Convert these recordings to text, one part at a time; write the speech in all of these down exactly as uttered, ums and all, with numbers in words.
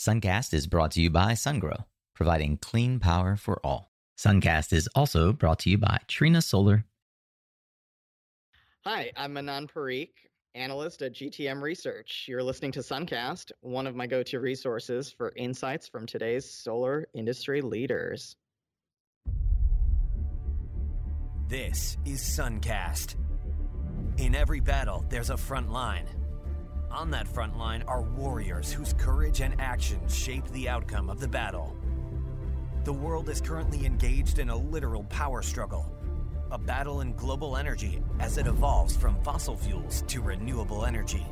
Suncast is brought to you by Sungrow, providing clean power for all. Suncast is also brought to you by Trina Solar. Hi, I'm Manan Parikh, analyst at G T M Research. You're listening to Suncast, one of my go-to resources for insights from today's solar industry leaders. This is Suncast. In every battle, there's a front line. On that front line are warriors whose courage and action shape the outcome of the battle. The world is currently engaged in a literal power struggle, a battle in global energy as it evolves from fossil fuels to renewable energy.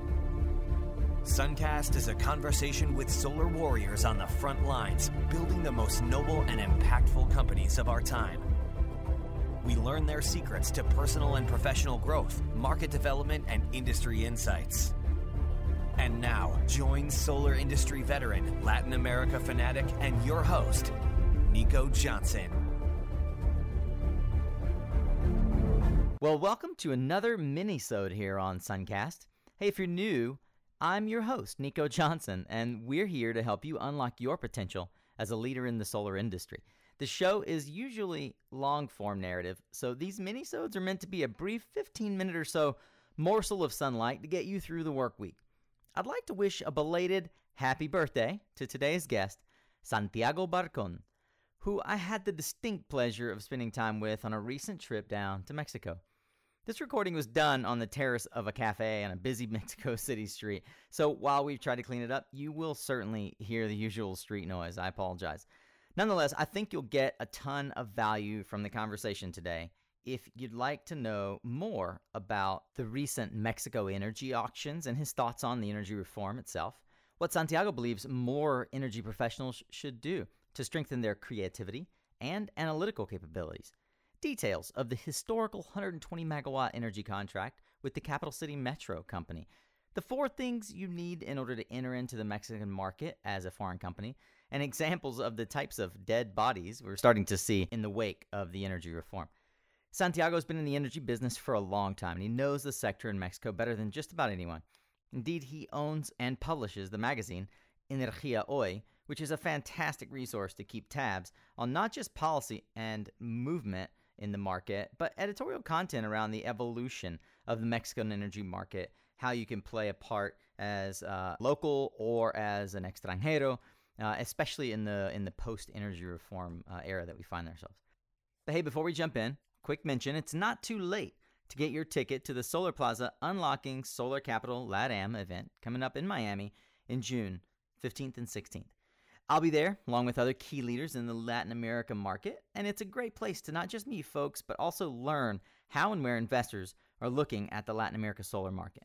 Suncast is a conversation with solar warriors on the front lines, building the most noble and impactful companies of our time. We learn their secrets to personal and professional growth, market development, and industry insights. And now, join solar industry veteran, Latin America fanatic, and your host, Nico Johnson. Well, welcome to another mini-sode here on Suncast. Hey, if you're new, I'm your host, Nico Johnson, and we're here to help you unlock your potential as a leader in the solar industry. The show is usually long-form narrative, so these mini-sodes are meant to be a brief fifteen-minute or so morsel of sunlight to get you through the work week. I'd like to wish a belated happy birthday to today's guest, Santiago Barcon, who I had the distinct pleasure of spending time with on a recent trip down to Mexico. This recording was done on the terrace of a cafe on a busy Mexico City street, so while we've tried to clean it up, you will certainly hear the usual street noise. I apologize. Nonetheless, I think you'll get a ton of value from the conversation today. If you'd like to know more about the recent Mexico energy auctions and his thoughts on the energy reform itself, what Santiago believes more energy professionals should do to strengthen their creativity and analytical capabilities, details of the historical one hundred twenty megawatt energy contract with the Capital City Metro Company, the four things you need in order to enter into the Mexican market as a foreign company, and examples of the types of dead bodies we're starting to see in the wake of the energy reform. Santiago's been in the energy business for a long time, and he knows the sector in Mexico better than just about anyone. Indeed, he owns and publishes the magazine Energía Hoy, which is a fantastic resource to keep tabs on not just policy and movement in the market, but editorial content around the evolution of the Mexican energy market, how you can play a part as a local or as an extranjero, uh, especially in the in the post-energy reform uh, era that we find ourselves. But hey, before we jump in, quick mention, it's not too late to get your ticket to the Solar Plaza Unlocking Solar Capital LATAM event coming up in Miami in June fifteenth and sixteenth. I'll be there along with other key leaders in the Latin America market, and it's a great place to not just meet folks, but also learn how and where investors are looking at the Latin America solar market.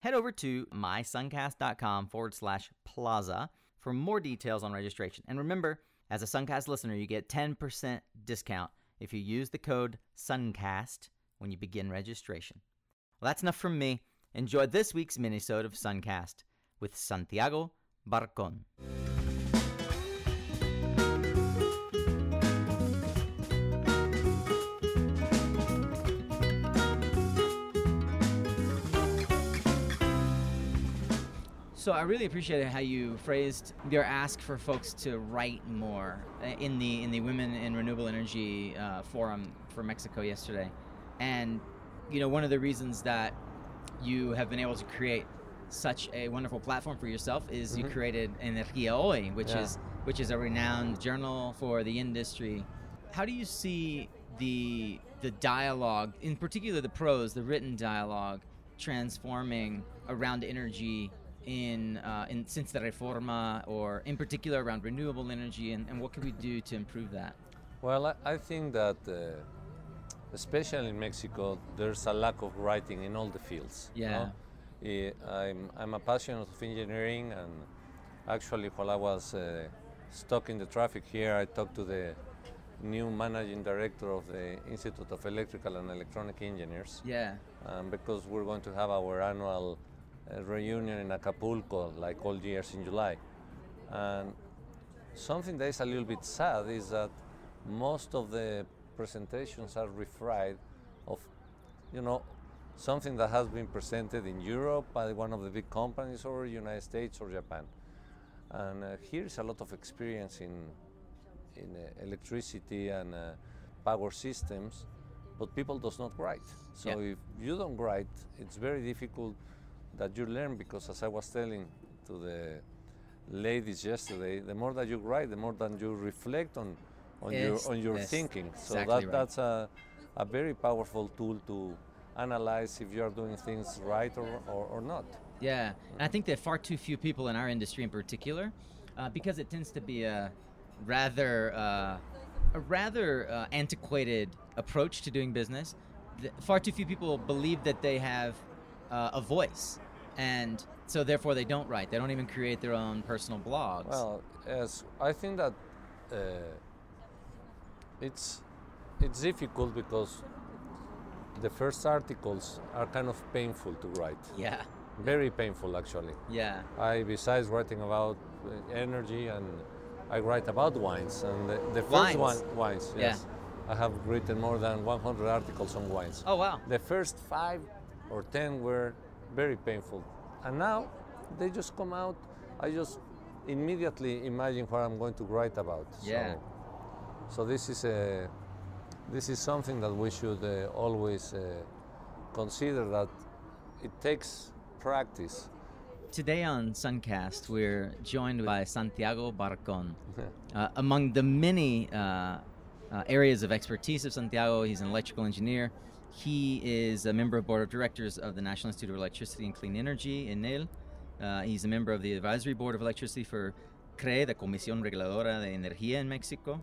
Head over to mysuncast.com forward slash plaza for more details on registration. And remember, as a Suncast listener, you get ten percent discount if you use the code SUNCAST when you begin registration. Well, that's enough from me. Enjoy this week's minisode of Suncast with Santiago Barcon. So I really appreciated how you phrased your ask for folks to write more in the in the Women in Renewable Energy uh, Forum for Mexico yesterday. And, you know, one of the reasons that you have been able to create such a wonderful platform for yourself is mm-hmm. you created Energía Hoy, which yeah. is which is a renowned journal for the industry. How do you see the the dialogue, in particular the prose, the written dialogue, transforming around energy in uh in since the reforma, or in particular around renewable energy, and, and what can we do to improve that? Well, I, I think that uh, especially in Mexico there's a lack of writing in all the fields. Yeah, you know? I'm I'm a passionate of engineering, and actually while I was uh, stuck in the traffic here, I talked to the new managing director of the Institute of Electrical and Electronic Engineers. Yeah, um, because we're going to have our annual A reunion in Acapulco, like all years in July. And something that is a little bit sad is that most of the presentations are refried of, you know, something that has been presented in Europe by one of the big companies, or United States or Japan. And uh, here's a lot of experience in, in uh, electricity and uh, power systems, but people does not write. So yeah. if you don't write, it's very difficult that you learn, because as I was telling to the ladies yesterday, the more that you write, the more that you reflect on, on yes, your, on your yes, thinking. So exactly that, right. that's a, a very powerful tool to analyze if you are doing things right or, or, or not. Yeah, and I think there are far too few people in our industry in particular, uh, because it tends to be a rather uh, a rather uh, antiquated approach to doing business. The, far too few people believe that they have uh, a voice, and so therefore they don't write. They don't even create their own personal blogs. Well, yes, I think that uh, it's it's difficult because the first articles are kind of painful to write. Yeah. Very painful, actually. Yeah. I, besides writing about energy, and I write about wines. And the, the first wines. one, wines, yes. Yeah. I have written more than one hundred articles on wines. Oh, wow. The first five or ten were very painful. And now they just come out. I just immediately imagine what I'm going to write about. Yeah. So, so this is a, this is something that we should uh, always uh, consider, that it takes practice. Today on Suncast, we're joined by Santiago Barcon. Uh, among the many uh, uh, areas of expertise of Santiago, he's an electrical engineer. He is a member of board of directors of the National Institute of Electricity and Clean Energy, E N E L. Uh, he's a member of the advisory board of electricity for C R E, the Comisión Reguladora de Energía in Mexico.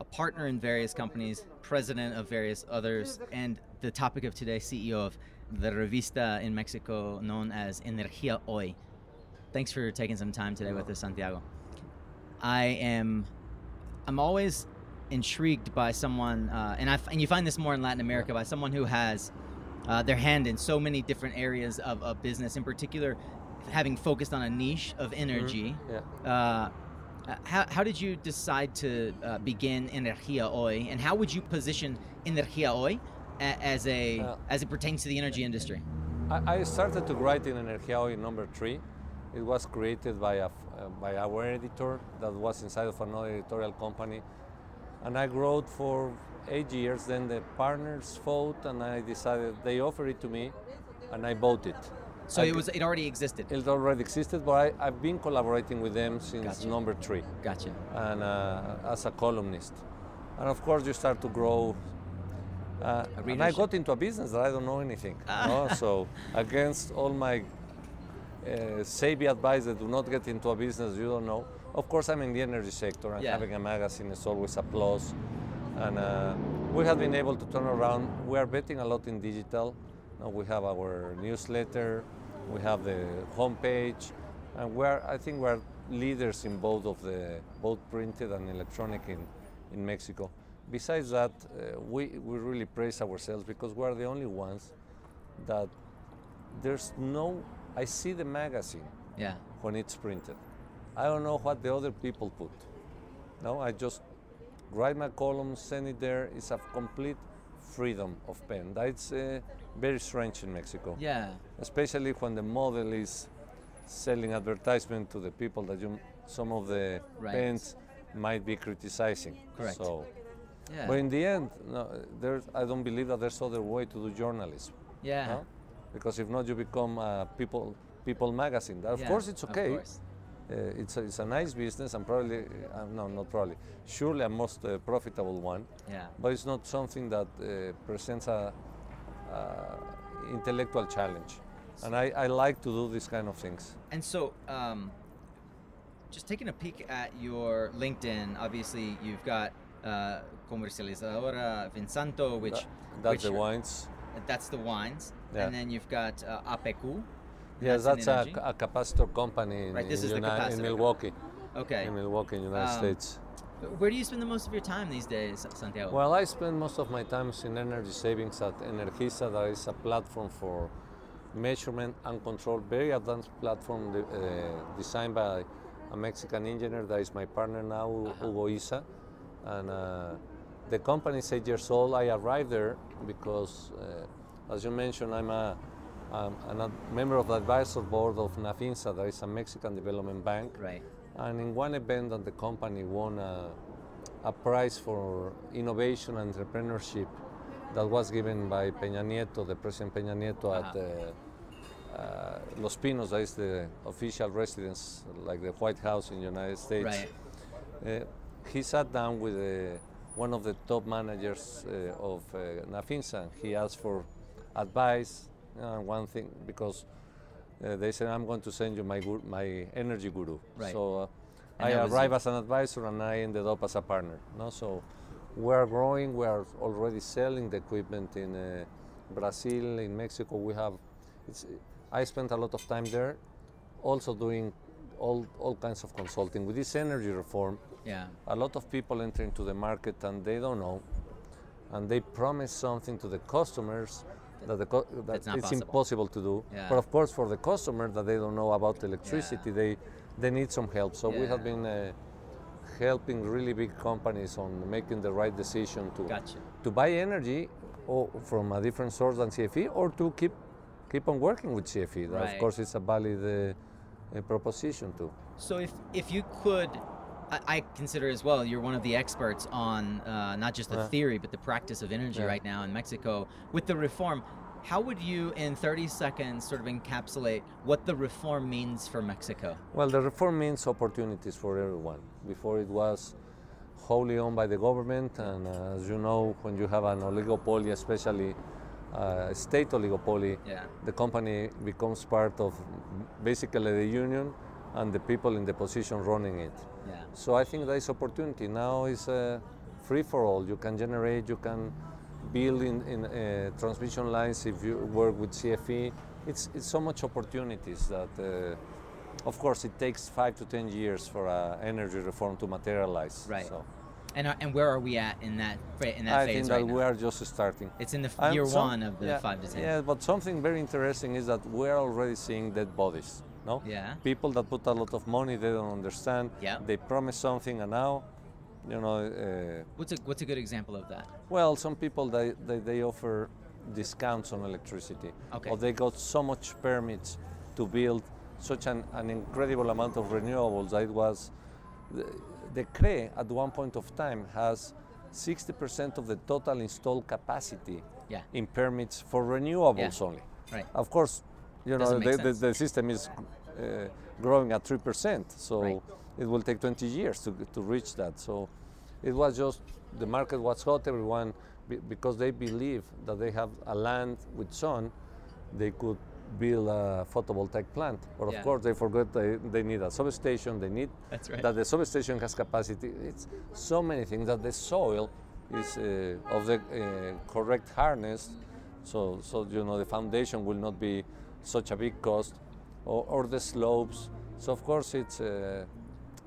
A partner in various companies, president of various others, and the topic of today, C E O of the revista in Mexico known as Energía Hoy. Thanks for taking some time today with us, Santiago. I am, I'm always intrigued by someone, uh, and I and you find this more in Latin America, by someone who has uh, their hand in so many different areas of a business, in particular, having focused on a niche of energy. Mm-hmm. Yeah. Uh, Uh, how, how did you decide to uh, begin Energía Hoy, and how would you position Energía Hoy a, as a uh, as it pertains to the energy industry? I, I started to write in Energía Hoy number three. It was created by a, uh, by our editor that was inside of another editorial company, and I wrote for eight years. Then the partners fought, and I decided they offered it to me, and I bought it. So I, it was. It already existed. It already existed, but I, I've been collaborating with them since gotcha. number three. Gotcha. And uh, as a columnist, and of course you start to grow. Uh, and I got into a business that I don't know anything. Uh. No? So against all my uh, savvy advice, that do not get into a business you don't know. Of course, I'm in the energy sector, and yeah. having a magazine is always a plus. And uh, we have been able to turn around. We are betting a lot in digital. Now we have our newsletter, we have the homepage, and we're, I think we're leaders in both of the, both printed and electronic in, in Mexico. Besides that, uh, we, we really praise ourselves, because we're the only ones that there's no, I see the magazine yeah. when it's printed. I don't know what the other people put. No, I just write my column, send it there. It's a complete freedom of pen. That's uh, very strange in Mexico. Yeah. Especially when the model is selling advertisement to the people that you, some of the right. pens might be criticizing. Correct. So, yeah. But in the end, no, there's, I don't believe that there's other way to do journalism. Yeah. No? Because if not, you become a people people magazine. That, of yeah, course, it's okay. Of course. Uh, it's, a, it's a nice business, and probably, uh, no, not probably, surely a most uh, profitable one. Yeah. But it's not something that uh, presents a uh, intellectual challenge. And I, I like to do these kind of things. And so, um, just taking a peek at your LinkedIn, obviously you've got uh, Comercializadora Vinsanto, which... That, that's which the are, wines. That's the wines. Yeah. And then you've got uh, Apecu. Yes, that's, that's a, a capacitor company in, right, this in, is the Uni- in Milwaukee. Okay. In Milwaukee, in the United um, States. Where do you spend the most of your time these days, Santiago? Well, I spend most of my time in energy savings at Energisa. That is a platform for measurement and control, very advanced platform de- uh, designed by a Mexican engineer that is my partner now, uh-huh. Hugo Issa. And uh, the company is eight years old. I arrived there because, uh, as you mentioned, I'm a I'm a member of the advisory board of NAFINSA, that is a Mexican development bank. Right. And in one event that the company won a, a prize for innovation and entrepreneurship that was given by Peña Nieto, the President Peña Nieto uh-huh. at uh, uh, Los Pinos, that is the official residence, like the White House in the United States. Right. Uh, he sat down with uh, one of the top managers uh, of uh, NAFINSA. He asked for advice, uh, one thing, because uh, they said, I'm going to send you my, guru, my energy guru. Right. So uh, I arrived as an advisor and I ended up as a partner. No? So we're growing, we're already selling the equipment in uh, Brazil, in Mexico. We have, it's, I spent a lot of time there, also doing all, all kinds of consulting. With this energy reform, yeah. a lot of people enter into the market and they don't know, and they promise something to the customers that, the co that it's possible. impossible to do. Yeah. But of course, for the customer that they don't know about electricity, yeah. they they need some help. So yeah. we have been uh, helping really big companies on making the right decision to gotcha. to buy energy or from a different source than C F E, or to keep keep on working with C F E. Right. Of course, it's a valid uh, proposition too. So if if you could. I consider as well, you're one of the experts on uh, not just the yeah. theory, but the practice of energy yeah. right now in Mexico. With the reform, how would you, in thirty seconds, sort of encapsulate what the reform means for Mexico? Well, the reform means opportunities for everyone. Before it was wholly owned by the government, and uh, as you know, when you have an oligopoly, especially uh, state oligopoly, yeah. the company becomes part of basically the union and the people in the position running it. Yeah. So I think there is opportunity. Now it's uh, free for all. You can generate, you can build in, in uh, transmission lines if you work with C F E. It's, it's so much opportunities that, uh, of course, it takes five to ten years for uh, energy reform to materialize. Right. So. And, are, and where are we at in that, in that I phase right I think that now? We are just starting. It's in the um, year some, one of the yeah, five to ten. Yeah, but something very interesting is that we're already seeing dead bodies. No? Yeah. People that put a lot of money, they don't understand. Yeah. They promise something, and now, you know. Uh, what's a What's a good example of that? Well, some people they they, they offer discounts on electricity, okay. or they got so much permits to build such an, an incredible amount of renewables that it was. The, the C R E at one point of time has sixty percent of the total installed capacity yeah. in permits for renewables yeah. only. Right. Of course. You know, the, the, the system is uh, growing at three percent, so right. it will take twenty years to, to reach that. So it was just, the market was hot, everyone, be, because they believe that they have a land with sun, they could build a photovoltaic plant. But of yeah. course, they forgot they, they need a substation, they need That's right. that the substation has capacity. It's so many things that the soil is uh, of the uh, correct hardness, so, so, you know, the foundation will not be such a big cost, or, or the slopes. So of course, it's uh,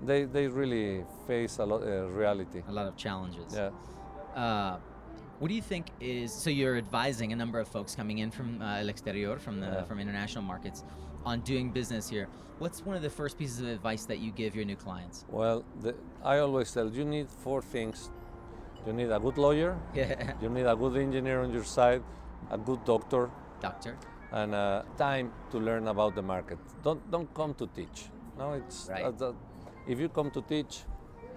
they they really face a lot uh, reality. A lot of challenges. Yeah. Uh, what do you think is so? You're advising a number of folks coming in from uh, el exterior, from the yeah. from international markets, on doing business here. What's one of the first pieces of advice that you give your new clients? Well, the, I always tell you need four things. You need a good lawyer. Yeah. You need a good engineer on your side, a good doctor. Doctor. And uh, time to learn about the market. Don't don't come to teach. No, it's right. uh, if you come to teach,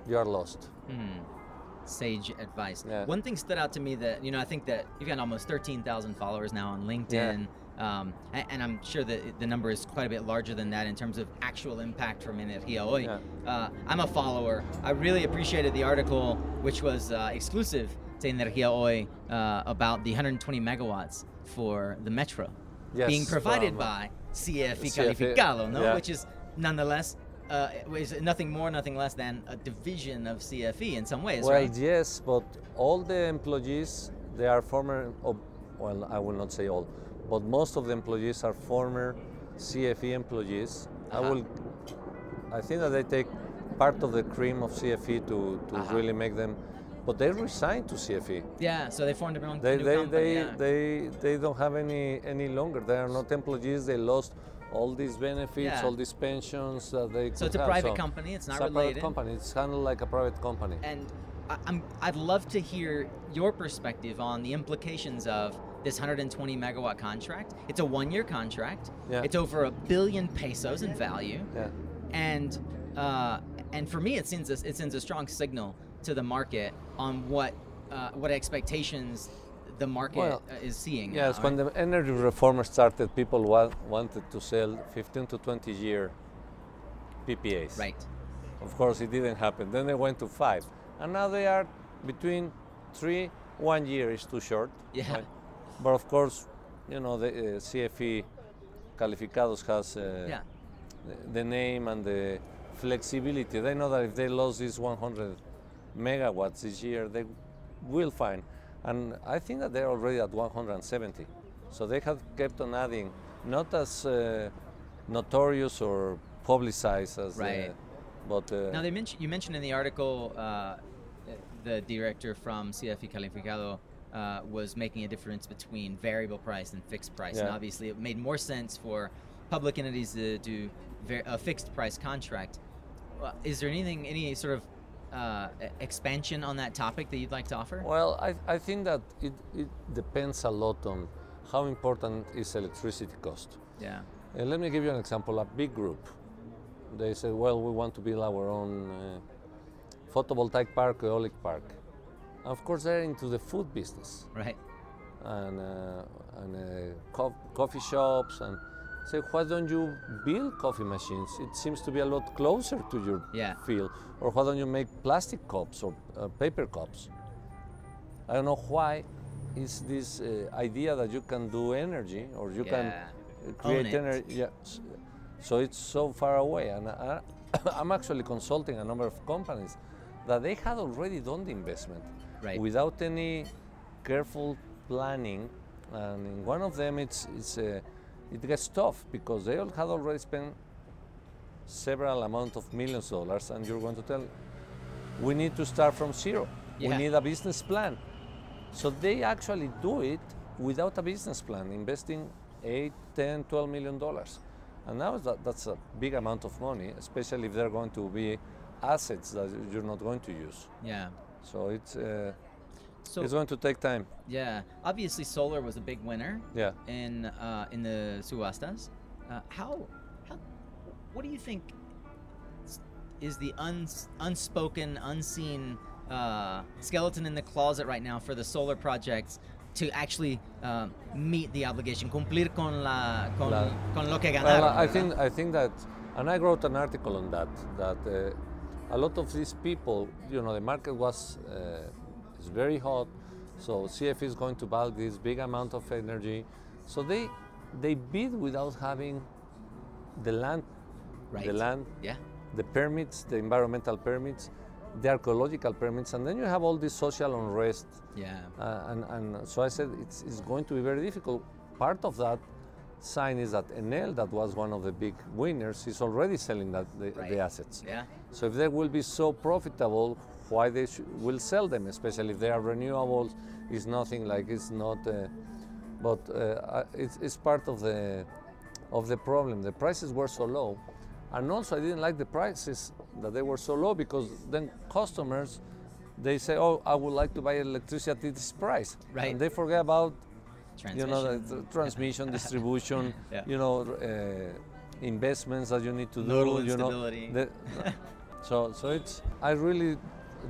you are lost. Mm. Sage advice. Yeah. One thing stood out to me that you know I think that you've got almost thirteen thousand followers now on LinkedIn, yeah. um, and, and I'm sure that the number is quite a bit larger than that in terms of actual impact from Energía Hoy. Yeah. Uh, I'm a follower. I really appreciated the article, which was uh, exclusive to Energía Hoy uh, about the one hundred twenty megawatts for the metro. Yes, being provided um, by C F E Calificado, no? yeah. which is nonetheless uh, is nothing more, nothing less than a division of C F E in some ways, well, right? Well, yes, but all the employees, they are former, oh, well, I will not say all, but most of the employees are former C F E employees. Uh-huh. I will, I think that they take part of the cream of C F E to, to uh-huh. really make them, but they resigned to C F E. Yeah, so they formed their own they, new they, company. They, yeah. they, they don't have any any longer. They are not employees. They lost all these benefits, yeah. all these pensions that they could So it's a private have. company. It's not it's related. It's a private company. It's handled like a private company. And I, I'm, I'd love to hear your perspective on the implications of this one hundred twenty megawatt contract. It's a one-year contract. Yeah. It's over a billion pesos in value. Yeah. And Uh, and for me, it sends us it sends a strong signal to the market on what uh, what expectations the market well, uh, is seeing. Yes, now, when right? the energy reform started, people wa wanted to sell fifteen to twenty year P P As. Right. Of course, it didn't happen. Then they went to five, and now they are between three. One year is too short. Yeah. Right? But of course, you know the uh, C F E Calificados has uh, yeah. the, the name and the flexibility. They know that if they lose these one hundred megawatts this year, they will find. And I think that they're already at one hundred seventy. So they have kept on adding, not as uh, notorious or publicized as right. the, but uh, now they mentioned, you mentioned in the article uh, the director from C F E Calificado uh, was making a difference between variable price and fixed price. Yeah. And obviously it made more sense for public entities to do a fixed price contract. Uh, is there anything, any sort of uh, expansion on that topic that you'd like to offer? Well, I, I think that it, it depends a lot on how important is electricity cost. Yeah. Uh, let me give you an example. A big group, they said, well, we want to build our own uh, photovoltaic park, eolic park. Of course, they're into the food business. Right. And, uh, and uh, co coffee shops. And say, why don't you build coffee machines? It seems to be a lot closer to your yeah. field. Or why don't you make plastic cups or uh, paper cups? I don't know why is this uh, idea that you can do energy or you yeah. can uh, create energy. Yeah. So it's so far away. And I, I'm actually consulting a number of companies that they had already done the investment right. without any careful planning, and in one of them it's, it's uh, it gets tough because they all had already spent several amount of millions of dollars, and you're going to tell, we need to start from zero, yeah. we need a business plan. So they actually do it without a business plan, investing eight, ten, twelve million dollars. And now that, that's a big amount of money, especially if they're going to be assets that you're not going to use. Yeah. So it's uh, so it's going to take time. Yeah. Obviously, solar was a big winner. Yeah. In uh, in the subastas, uh, how how what do you think is the uns unspoken, unseen uh, skeleton in the closet right now for the solar projects to actually uh, meet the obligation, cumplir con la con, la, con lo que ganaron? Well, I think I think that, and I wrote an article on that. That uh, a lot of these people, you know, the market was uh, is very hot, so C F E is going to buy this big amount of energy, so they they bid without having the land, right. the land, yeah, the permits, the environmental permits, the archaeological permits, and then you have all this social unrest. Yeah. Uh, and, and so I said it's, it's going to be very difficult. Part of that sign is that E N E L, that was one of the big winners, is already selling that, the, right. the assets. Yeah. So if they will be so profitable, why they will sell them, especially if they are renewables, is nothing like it's not. Uh, but uh, it's, it's part of the of the problem. The prices were so low. And also, I didn't like the prices that they were so low, because then customers, they say, "Oh, I would like to buy electricity at this price," right. and they forget about, you know, the, the transmission, distribution, yeah. you know, uh, investments that you need to Local do. You instability. Know, the, so so it's. I really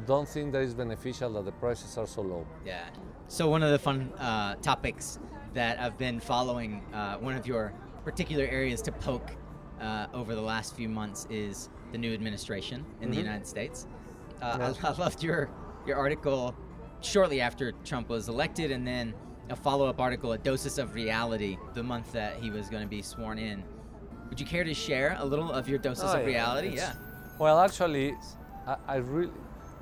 don't think that it's beneficial that the prices are so low. Yeah. So one of the fun uh, topics that I've been following, uh, one of your particular areas to poke. Uh, over the last few months is the new administration in mm-hmm. the United States. Uh, yes. I, I loved your your article shortly after Trump was elected, and then a follow-up article, A Dose of Reality, the month that he was going to be sworn in. Would you care to share a little of your doses oh, of yeah, reality? Yeah. Well, actually, I, I really,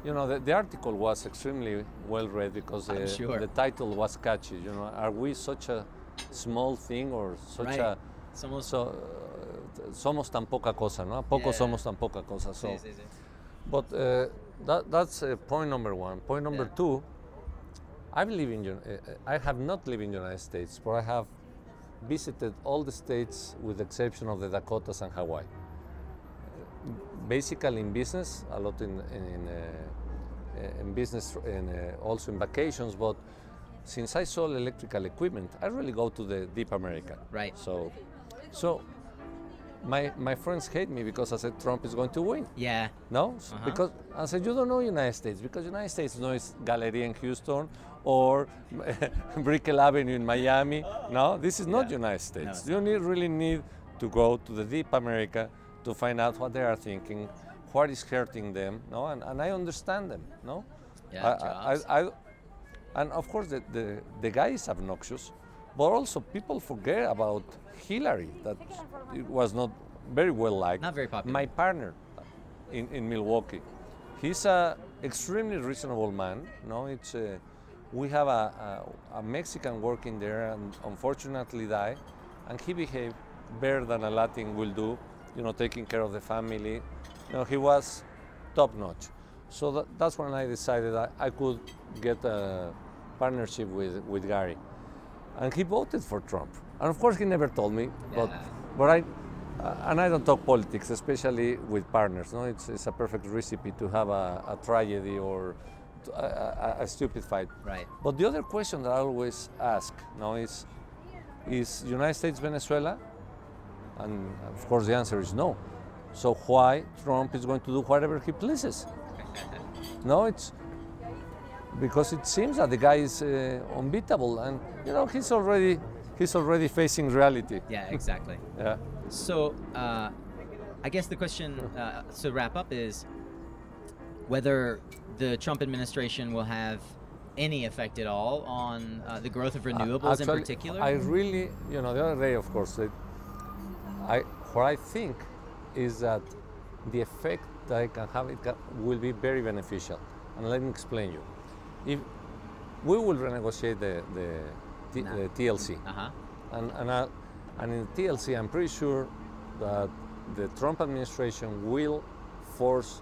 you know, the, the article was extremely well read because the, sure. the title was catchy. You know, are we such a small thing or such right. a it's almost, so? Uh, Somos tan poca cosa, no? Poco yeah. somos tan poca cosa. So, sí, sí, sí. But uh, that, that's uh, point number one. Point number yeah. two. I live in. Uh, I have not lived in the United States, but I have visited all the states with the exception of the Dakotas and Hawaii. Uh, basically in business, a lot in in, uh, in business, and uh, also in vacations. But since I sold electrical equipment, I really go to the deep America. Right. So, so. my my friends hate me because I said Trump is going to win. Yeah. No, uh-huh. Because I said you don't know United States, because United States knows Galleria in Houston or Brickell Avenue in Miami. Oh. No, this is yeah. not United States. No, you need, really need to go to the deep America to find out what they are thinking, what is hurting them. No, and, and I understand them. No. Yeah. I, I, I, and of course the, the the guy is obnoxious. But also, people forget about Hillary, that it was not very well liked. Not very popular. My partner in, in Milwaukee, he's an extremely reasonable man. No, it's a, we have a, a, a Mexican working there, and unfortunately died, and he behaved better than a Latin will do. You know, taking care of the family. You know, he was top notch. So that, that's when I decided I, I could get a partnership with with Gary. And he voted for Trump, and of course he never told me. But, yeah. but I, uh, and I don't talk politics, especially with partners. No, it's it's a perfect recipe to have a, a tragedy or a, a, a stupid fight. Right. But the other question that I always ask, no, is, is United States Venezuela? And of course the answer is no. So why Trump is going to do whatever he pleases? No, it's. Because it seems that the guy is uh, unbeatable, and you know he's already he's already facing reality. Yeah, exactly. Yeah. So uh, I guess the question uh, to wrap up is whether the Trump administration will have any effect at all on uh, the growth of renewables uh, actually, in particular. I really, you know, the other day, of course, it, I what I think is that the effect that I can have it can, will be very beneficial, and let me explain you. If we will renegotiate the, the, t no. the T L C, uh-huh. and and, I, and in the T L C, I'm pretty sure that the Trump administration will force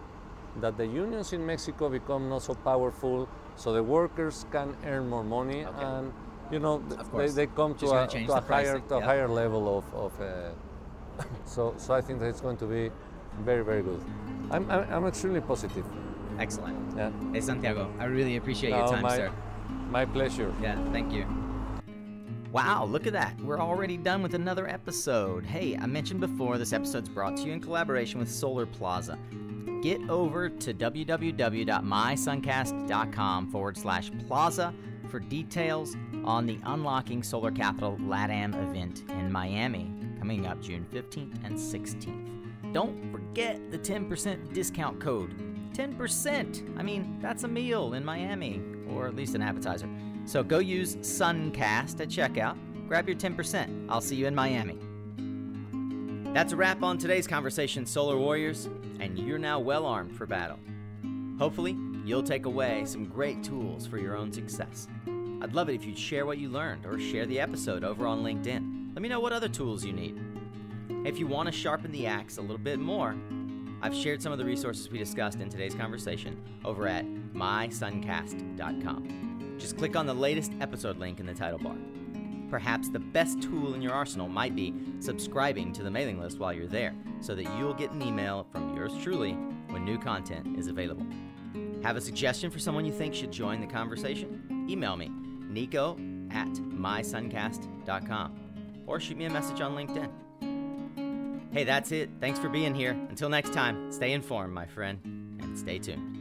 that the unions in Mexico become not so powerful, so the workers can earn more money, okay. and you know they, they come to a, to a higher to yep. a higher level of of. Uh, so so I think that it's going to be very very good. I'm I'm, I'm extremely positive. Excellent. Yeah. Hey, Santiago, I really appreciate your oh, time, my, sir. My pleasure. Yeah, thank you. Wow, look at that. We're already done with another episode. Hey, I mentioned before this episode's brought to you in collaboration with Solar Plaza. Get over to www.mysuncast.com forward slash plaza for details on the Unlocking Solar Capital LATAM event in Miami coming up June fifteenth and sixteenth. Don't forget the ten percent discount code. ten percent. I mean, that's a meal in Miami, or at least an appetizer. So go use Suncast at checkout. Grab your ten percent. I'll see you in Miami. That's a wrap on today's conversation, Solar Warriors, and you're now well armed for battle. Hopefully, you'll take away some great tools for your own success. I'd love it if you'd share what you learned or share the episode over on LinkedIn. Let me know what other tools you need. If you want to sharpen the axe a little bit more, I've shared some of the resources we discussed in today's conversation over at my suncast dot com. Just click on the latest episode link in the title bar. Perhaps the best tool in your arsenal might be subscribing to the mailing list while you're there, so that you'll get an email from yours truly when new content is available. Have a suggestion for someone you think should join the conversation? Email me, nico at my suncast dot com, or shoot me a message on LinkedIn. Hey, that's it. Thanks for being here. Until next time, stay informed, my friend, and stay tuned.